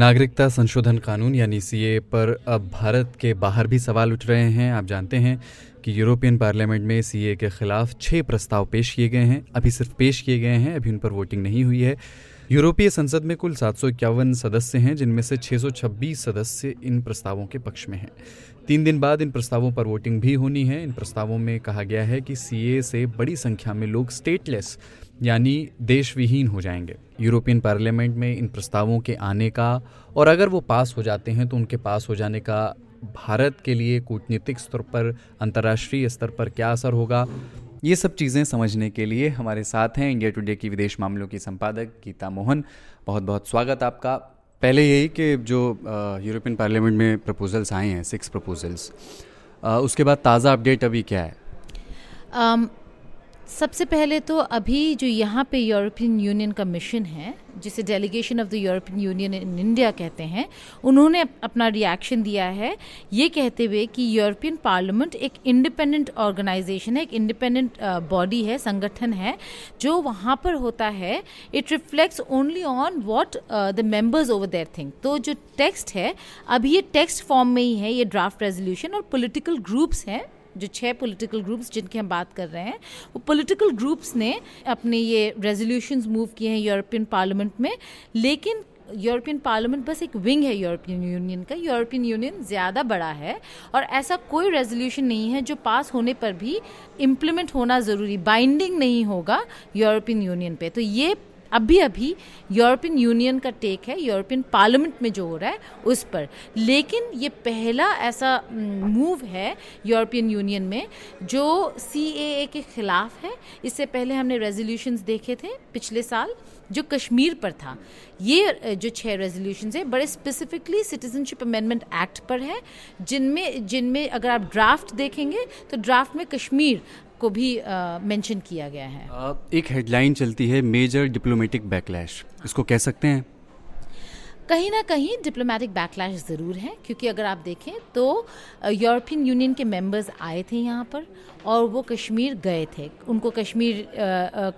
नागरिकता संशोधन कानून यानी सीए पर अब भारत के बाहर भी सवाल उठ रहे हैं। आप जानते हैं कि यूरोपियन पार्लियामेंट में सीए के खिलाफ 6 प्रस्ताव पेश किए गए हैं, अभी सिर्फ पेश किए गए हैं, अभी उन पर वोटिंग नहीं हुई है। यूरोपीय संसद में कुल 751 सदस्य हैं, जिनमें से 626 सदस्य इन प्रस्तावों के पक्ष में हैं। 3 दिन बाद इन प्रस्तावों पर वोटिंग भी होनी है। इन प्रस्तावों में कहा गया है कि सीए से बड़ी संख्या में लोग स्टेटलेस यानी देशविहीन हो जाएंगे। यूरोपियन पार्लियामेंट में इन प्रस्तावों के आने का और अगर वो पास हो जाते हैं तो उनके पास हो जाने का भारत के लिए कूटनीतिक स्तर पर, अंतर्राष्ट्रीय स्तर पर क्या असर होगा, ये सब चीज़ें समझने के लिए हमारे साथ हैं इंडिया टुडे की विदेश मामलों की संपादक गीता मोहन। बहुत बहुत स्वागत आपका। पहले यही कि जो यूरोपियन पार्लियामेंट में प्रपोजल्स आए हैं, 6 प्रपोजल्स, उसके बाद ताज़ा अपडेट अभी क्या है? सबसे पहले तो अभी जो यहाँ पे यूरोपियन यूनियन का मिशन है, जिसे delegation of the European Union in India कहते हैं, उन्होंने अपना रिएक्शन दिया है ये कहते हुए कि यूरोपियन पार्लियामेंट एक इंडिपेंडेंट ऑर्गेनाइजेशन है, एक इंडिपेंडेंट बॉडी है, संगठन है। जो वहाँ पर होता है it reflects only on what the members over there think. तो जो टेक्स्ट है अभी ये टेक्स्ट फॉर्म में ही है, ये ड्राफ्ट रेजोल्यूशन, और पॉलिटिकल ग्रुप्स हैं, जो 6 पॉलिटिकल ग्रुप्स जिनकी हम बात कर रहे हैं, वो पॉलिटिकल ग्रुप्स ने अपने ये रेजोल्यूशंस मूव किए हैं यूरोपियन पार्लियामेंट में। लेकिन यूरोपियन पार्लियामेंट बस एक विंग है यूरोपियन यूनियन का, यूरोपियन यूनियन ज़्यादा बड़ा है और ऐसा कोई रेजोल्यूशन नहीं है जो पास होने पर भी इम्प्लीमेंट होना ज़रूरी, बाइंडिंग नहीं होगा यूरोपियन यूनियन पे। तो ये अभी अभी यूरोपियन यूनियन का टेक है यूरोपियन पार्लियामेंट में जो हो रहा है उस पर। लेकिन ये पहला ऐसा मूव है यूरोपियन यूनियन में जो सीएए के ख़िलाफ़ है। इससे पहले हमने रेजोल्यूशंस देखे थे पिछले साल जो कश्मीर पर था। ये जो 6 रेजोल्यूशंस है बड़े स्पेसिफिकली सिटीजनशिप अमेंडमेंट एक्ट पर है, जिनमें अगर आप ड्राफ्ट देखेंगे तो ड्राफ्ट में कश्मीर को भी मेंशन किया गया है। एक हेडलाइन चलती है मेजर डिप्लोमेटिक बैकलैश, इसको कह सकते हैं? कहीं ना कहीं डिप्लोमेटिक बैकलैश ज़रूर है, क्योंकि अगर आप देखें तो यूरोपियन यूनियन के मेंबर्स आए थे यहाँ पर और वो कश्मीर गए थे, उनको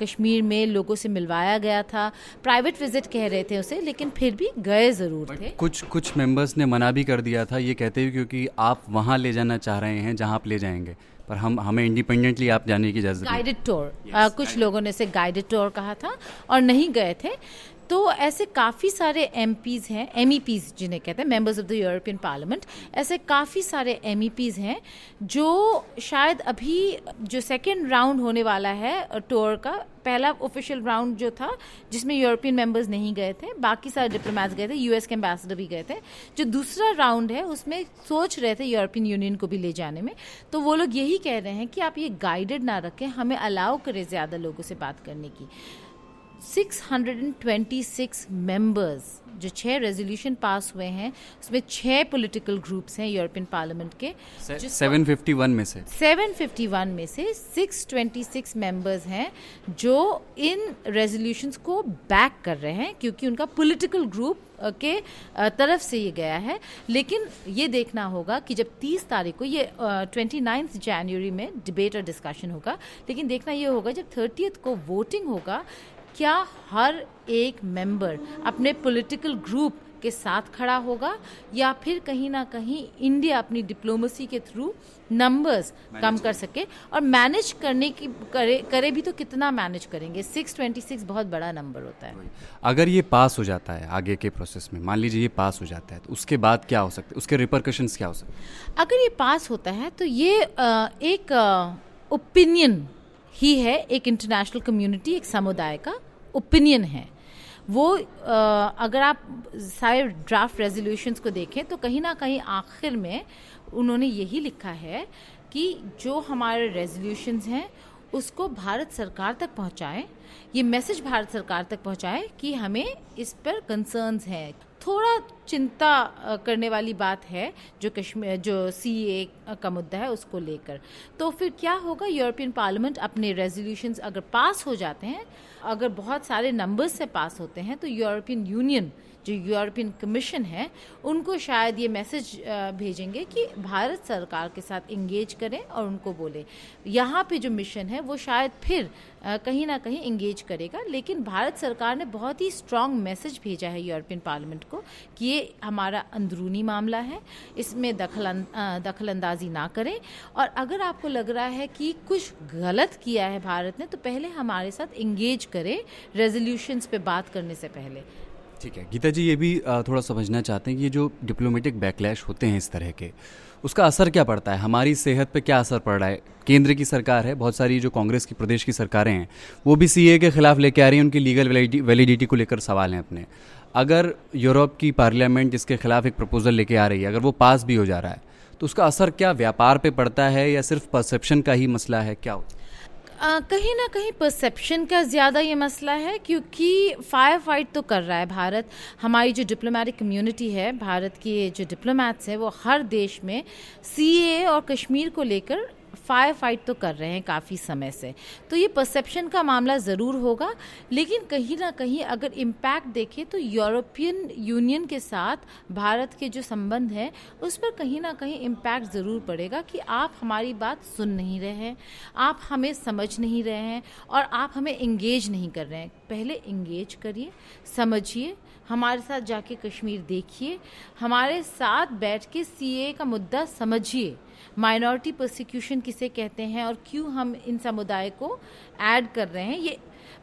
कश्मीर में लोगों से मिलवाया गया था, प्राइवेट विजिट कह रहे थे उसे, लेकिन फिर भी गए ज़रूर थे। कुछ मेंबर्स ने मना भी कर दिया था ये कहते हुए क्योंकि आप वहाँ ले जाना चाह रहे हैं जहाँ आप ले जाएंगे, पर हमें इंडिपेंडेंटली आप जाने की इजाज़त। गाइडेड टूर, कुछ लोगों ने इसे गाइडेड टूर कहा था और नहीं गए थे। तो ऐसे काफ़ी सारे एमपीज़ हैं, एमईपीज़ जिन्हें कहते हैं members of the European parliament, ऐसे काफ़ी सारे एमईपीज़ हैं जो शायद अभी जो सेकेंड राउंड होने वाला है टूर का, पहला ऑफिशियल राउंड जो था जिसमें यूरोपियन मेंबर्स नहीं गए थे, बाकी सारे डिप्लोमेट्स गए थे, यूएस के एम्बेसडर भी गए थे, जो दूसरा राउंड है उसमें सोच रहे थे यूरोपियन यूनियन को भी ले जाने में। तो वो लोग यही कह रहे हैं कि आप ये गाइडेड ना रखें, हमें अलाउ करें ज़्यादा लोगों से बात करने की। 626 मेंबर्स, जो 6 रेजोल्यूशन पास हुए हैं उसमें 6 पॉलिटिकल ग्रुप्स हैं यूरोपियन पार्लियामेंट के। 751 में से 626 मेंबर्स हैं जो इन रेजोल्यूशंस को बैक कर रहे हैं, क्योंकि उनका पॉलिटिकल ग्रुप के तरफ से ये गया है। लेकिन ये देखना होगा कि जब 30 तारीख को ये 29 जनवरी में डिबेट और डिस्कशन होगा, लेकिन देखना ये होगा जब 30 को वोटिंग होगा, क्या हर एक मेंबर अपने पॉलिटिकल ग्रुप के साथ खड़ा होगा या फिर कहीं ना कहीं इंडिया अपनी डिप्लोमेसी के थ्रू नंबर्स कम कर सके और मैनेज करने की करे भी तो कितना मैनेज करेंगे। 626 बहुत बड़ा नंबर होता है। अगर ये पास हो जाता है आगे के प्रोसेस में, मान लीजिए ये पास हो जाता है, तो उसके बाद क्या हो सकता है, उसके रिपरकशंस क्या हो सकते हैं? अगर ये पास होता है तो ये एक ओपिनियन ही है, एक इंटरनेशनल कम्युनिटी, एक समुदाय का ओपिनियन है वो। अगर आप सारे ड्राफ्ट रेजोल्यूशंस को देखें तो कहीं ना कहीं आखिर में उन्होंने यही लिखा है कि जो हमारे रेजोल्यूशंस हैं उसको भारत सरकार तक पहुंचाएं, ये मैसेज भारत सरकार तक पहुंचाएं कि हमें इस पर कंसर्न्स हैं। थोड़ा चिंता करने वाली बात है जो कश्मीर, जो सीए का मुद्दा है उसको लेकर। तो फिर क्या होगा, यूरोपियन पार्लियामेंट अपने रेजोल्यूशंस अगर पास हो जाते हैं, अगर बहुत सारे नंबर्स से पास होते हैं, तो यूरोपियन यूनियन जो यूरोपियन कमीशन है उनको शायद ये मैसेज भेजेंगे कि भारत सरकार के साथ इंगेज करें और उनको बोले यहाँ पे जो मिशन है वो शायद फिर कहीं ना कहीं इंगेज करेगा। लेकिन भारत सरकार ने बहुत ही स्ट्रांग मैसेज भेजा है यूरोपियन पार्लियामेंट को कि ये हमारा अंदरूनी मामला है, इसमें दखलंदाजी ना करें, और अगर आपको लग रहा है कि कुछ गलत किया है भारत ने तो पहले हमारे साथ इंगेज करें रेजोल्यूशंस पे बात करने से पहले। ठीक है गीता जी, ये भी थोड़ा समझना चाहते हैं कि ये जो डिप्लोमेटिक बैकलैश होते हैं इस तरह के, उसका असर क्या पड़ता है हमारी सेहत पे, क्या असर पड़ रहा है? केंद्र की सरकार है, बहुत सारी जो कांग्रेस की प्रदेश की सरकारें हैं वो भी सीए के खिलाफ लेके आ रही हैं, उनकी लीगल वैलिडिटी को लेकर सवाल हैं अपने। अगर यूरोप की पार्लियामेंट जिसके खिलाफ एक प्रपोजल लेके आ रही है अगर वो पास भी हो जा रहा है तो उसका असर क्या व्यापार पे पड़ता है या सिर्फ परसेप्शन का ही मसला है, क्या होता है? कहीं ना कहीं परसेप्शन का ज़्यादा ये मसला है, क्योंकि फायर फाइट तो कर रहा है भारत। हमारी जो डिप्लोमेटिक कम्युनिटी है, भारत के जो डिप्लोमेट्स हैं वो हर देश में सीए और कश्मीर को लेकर फायर फाइट तो कर रहे हैं काफ़ी समय से, तो ये परसेप्शन का मामला ज़रूर होगा। लेकिन कहीं ना कहीं अगर इम्पैक्ट देखें तो यूरोपियन यूनियन के साथ भारत के जो संबंध हैं उस पर कहीं ना कहीं इम्पैक्ट ज़रूर पड़ेगा कि आप हमारी बात सुन नहीं रहे हैं, आप हमें समझ नहीं रहे हैं और आप हमें इंगेज नहीं कर रहे हैं। पहले इंगेज करिए, समझिए, हमारे साथ जाके कश्मीर देखिए, हमारे साथ बैठ के सीए का मुद्दा समझिए, माइनॉरिटी प्रोसिक्यूशन किसे कहते हैं और क्यों हम इन समुदाय को ऐड कर रहे हैं। ये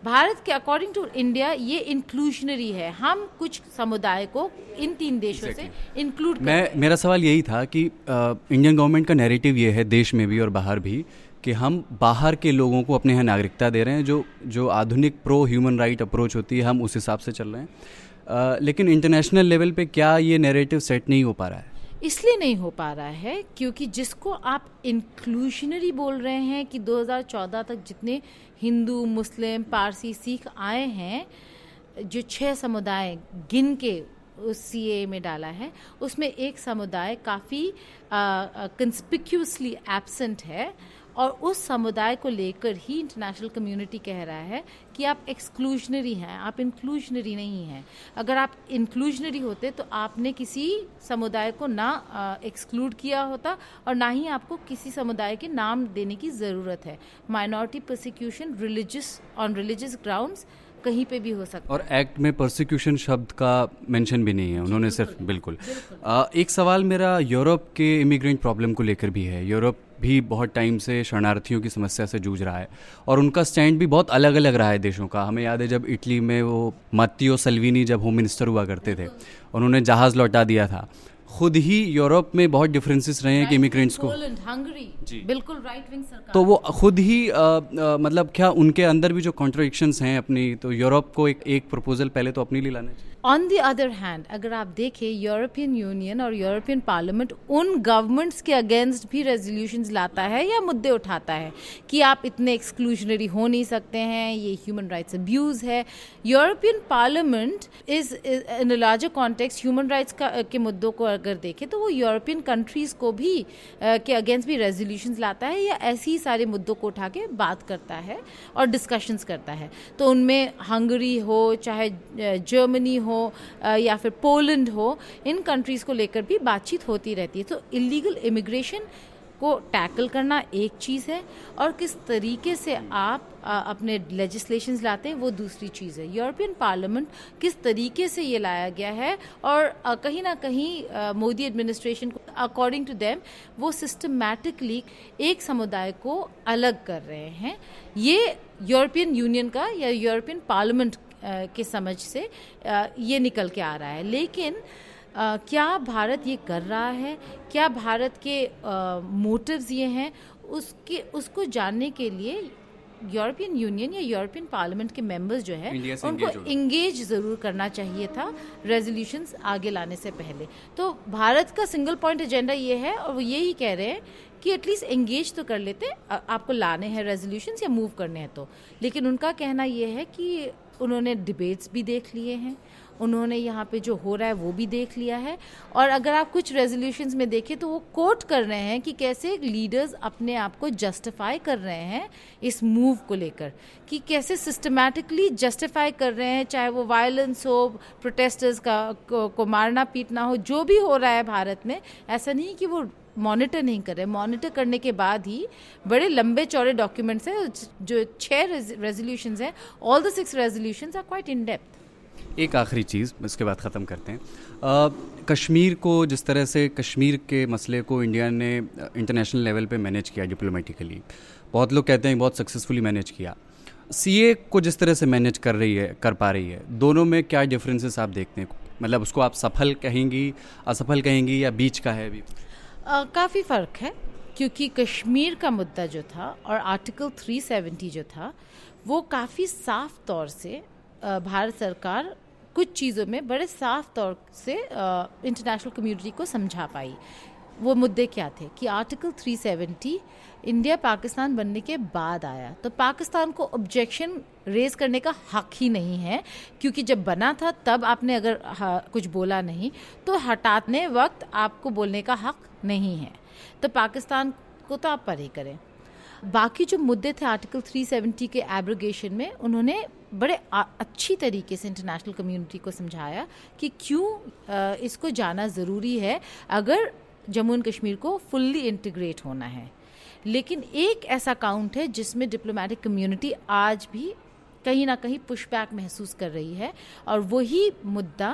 भारत के अकॉर्डिंग टू इंडिया ये इंक्लूजनरी है, हम कुछ समुदाय को इन तीन देशों से इंक्लूड करते हैं। मेरा सवाल यही था कि इंडियन गवर्नमेंट का नैरेटिव ये है देश में भी और बाहर भी कि हम बाहर के लोगों को अपने यहाँ नागरिकता दे रहे हैं, जो आधुनिक प्रो ह्यूमन राइट अप्रोच होती है हम उस हिसाब से चल रहे हैं, लेकिन इंटरनेशनल लेवल पे क्या ये नैरेटिव सेट नहीं हो पा रहा है? इसलिए नहीं हो पा रहा है क्योंकि जिसको आप इंक्लूशनरी बोल रहे हैं कि 2014 तक जितने हिंदू, मुस्लिम, पारसी, सिख आए हैं, जो 6 समुदाय गिन के उस सीए में डाला है, उसमें एक समुदाय काफ़ी कंस्पिक्यूसली एब्सेंट है और उस समुदाय को लेकर ही इंटरनेशनल कम्युनिटी कह रहा है कि आप एक्सक्लूजनरी हैं, आप इंक्लूजनरी नहीं हैं। अगर आप इंक्लूजनरी होते तो आपने किसी समुदाय को ना एक्सक्लूड किया होता और ना ही आपको किसी समुदाय के नाम देने की ज़रूरत है। Minority prosecution on religious grounds कहीं पे भी हो सकता है और एक्ट में परसिक्यूशन शब्द का मेंशन भी नहीं है उन्होंने, सिर्फ बिल्कुल। एक सवाल मेरा यूरोप के इमिग्रेंट प्रॉब्लम को लेकर भी है। यूरोप भी बहुत टाइम से शरणार्थियों की समस्या से जूझ रहा है और उनका स्टैंड भी बहुत अलग अलग रहा है देशों का। हमें याद है जब इटली में वो मैत्तियो सल्विनी जब होम मिनिस्टर हुआ करते थे, उन्होंने जहाज़ लौटा दिया था। खुद ही यूरोप में बहुत डिफरेंसेस रहे हैं कि इमिग्रेंट्स को बिल्कुल राइट विंग सरकार, तो वो खुद ही मतलब क्या उनके अंदर भी जो कॉन्ट्रडिक्शंस हैं अपनी, तो यूरोप को एक प्रपोजल पहले तो अपने लिए लाना चाहिए। ऑन द अदर हैंड अगर आप देखें यूरोपियन यूनियन और यूरोपियन पार्लियामेंट उन गवर्नमेंट्स के अगेंस्ट भी रेजोल्यूशंस लाता है या मुद्दे उठाता है कि आप इतने एक्सक्लूजनरी हो नहीं सकते हैं, ये ह्यूमन राइट्स अब्यूज़ है। European parliament is in a larger context human rights के मुद्दों को अगर देखें तो वो यूरोपियन कंट्रीज़ को भी के अगेंस्ट भी रेजोल्यूशंस लाता है या ऐसे ही सारे मुद्दों को उठा के बात करता है और डिस्कशंस करता है। तो उनमें हंगरी हो, चाहे जर्मनी हो या फिर पोलैंड हो, इन कंट्रीज़ को लेकर भी बातचीत होती रहती है। तो इलीगल इमिग्रेशन को टैकल करना एक चीज़ है और किस तरीके से आप अपने लेजिस्लेशंस लाते हैं वो दूसरी चीज़ है। यूरोपियन पार्लियामेंट किस तरीके से ये लाया गया है और कहीं ना कहीं Modi administration according to them वो सिस्टमैटिकली एक समुदाय को अलग कर रहे हैं। ये यूरोपियन यूनियन का या यूरोपियन पार्लियामेंट के समझ से ये निकल के आ रहा है। लेकिन क्या भारत ये कर रहा है, क्या भारत के मोटिव्स ये हैं, उसको जानने के लिए यूरोपियन यूनियन या यूरोपियन पार्लियामेंट के मेंबर्स जो हैं उनको इंगेज ज़रूर करना चाहिए था रेजोल्यूशंस आगे लाने से पहले। तो भारत का सिंगल पॉइंट एजेंडा ये है और वो यही कह रहे हैं कि एटलीस्ट एंगेज तो कर लेते, आपको लाने हैं रेजोल्यूशंस या मूव करने हैं तो। लेकिन उनका कहना ये है कि उन्होंने डिबेट्स भी देख लिए हैं, उन्होंने यहाँ पे जो हो रहा है वो भी देख लिया है। और अगर आप कुछ रेजोल्यूशंस में देखें तो वो कोट कर रहे हैं कि कैसे लीडर्स अपने आप को जस्टिफाई कर रहे हैं इस मूव को लेकर, कि कैसे सिस्टमेटिकली जस्टिफाई कर रहे हैं, चाहे वो वायलेंस हो, प्रोटेस्टर्स को मारना पीटना हो, जो भी हो रहा है भारत में। ऐसा नहीं कि वो मॉनिटर नहीं कर रहे, मॉनिटर करने के बाद ही बड़े लंबे चौड़े डॉक्यूमेंट्स हैं, जो 6 रेजोल्यूशंस हैं, all the 6 resolutions are quite in depth. एक आखिरी चीज़, इसके बाद ख़त्म करते हैं। कश्मीर को, जिस तरह से कश्मीर के मसले को इंडिया ने इंटरनेशनल लेवल पे मैनेज किया डिप्लोमेटिकली, बहुत लोग कहते हैं बहुत सक्सेसफुली मैनेज किया। सीए को जिस तरह से मैनेज कर पा रही है, दोनों में क्या डिफरेंसेस आप देखते हैं? मतलब उसको आप सफल कहेंगी, असफल कहेंगी, या बीच का है अभी? काफ़ी फ़र्क है, क्योंकि कश्मीर का मुद्दा जो था और आर्टिकल 370 जो था, वो काफ़ी साफ तौर से भारत सरकार कुछ चीज़ों में बड़े साफ तौर से इंटरनेशनल कम्युनिटी को समझा पाई। वो मुद्दे क्या थे कि आर्टिकल 370 इंडिया पाकिस्तान बनने के बाद आया, तो पाकिस्तान को ऑब्जेक्शन रेज़ करने का हक ही नहीं है, क्योंकि जब बना था तब आपने अगर कुछ बोला नहीं तो हटाने वक्त आपको बोलने का हक नहीं है, तो पाकिस्तान को तो आप परे करें। बाकी जो मुद्दे थे आर्टिकल 370 के एब्रोगेशन में, उन्होंने बड़े अच्छी तरीके से इंटरनेशनल कम्युनिटी को समझाया कि क्यों इसको जाना ज़रूरी है अगर जम्मू एंड कश्मीर को फुल्ली इंटीग्रेट होना है। लेकिन एक ऐसा काउंट है जिसमें डिप्लोमेटिक कम्युनिटी आज भी कहीं ना कहीं पुशबैक महसूस कर रही है, और वही मुद्दा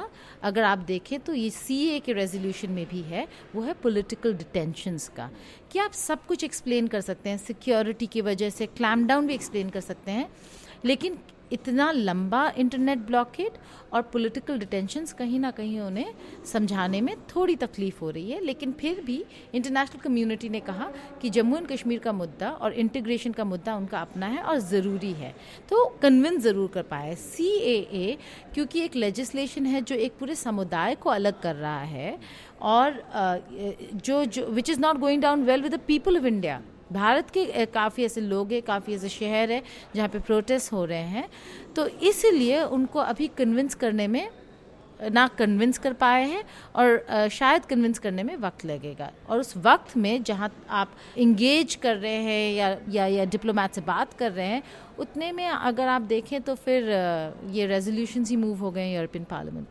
अगर आप देखें तो ये सीए के रेजोल्यूशन में भी है, वो है पॉलिटिकल डिटेंशंस का। कि आप सब कुछ एक्सप्लेन कर सकते हैं, सिक्योरिटी की वजह से क्लैम्पडाउन भी एक्सप्लेन कर सकते हैं, लेकिन इतना लंबा इंटरनेट ब्लॉकेड और पॉलिटिकल डिटेंशंस कहीं ना कहीं उन्हें समझाने में थोड़ी तकलीफ हो रही है। लेकिन फिर भी इंटरनेशनल कम्युनिटी ने कहा कि जम्मू एंड कश्मीर का मुद्दा और इंटीग्रेशन का मुद्दा उनका अपना है और ज़रूरी है, तो कन्विंस ज़रूर कर पाए। सीएए क्योंकि एक लेजिस्लेशन है जो एक पूरे समुदाय को अलग कर रहा है, और जो which is not going down well with the people of India. Bharat के काफ़ी ऐसे लोग हैं, काफ़ी ऐसे शहर हैं जहाँ पे प्रोटेस्ट हो रहे हैं, तो इसलिए उनको अभी कन्विंस करने में ना कन्विंस कर पाए हैं, और शायद कन्विंस करने में वक्त लगेगा। और उस वक्त में जहाँ आप इंगेज कर रहे हैं या डिप्लोमेट से बात कर रहे हैं, उतने में अगर आप देखें तो फिर ये रेजोल्यूशंस ही मूव हो गए हैं यूरोपियन पार्लियामेंट।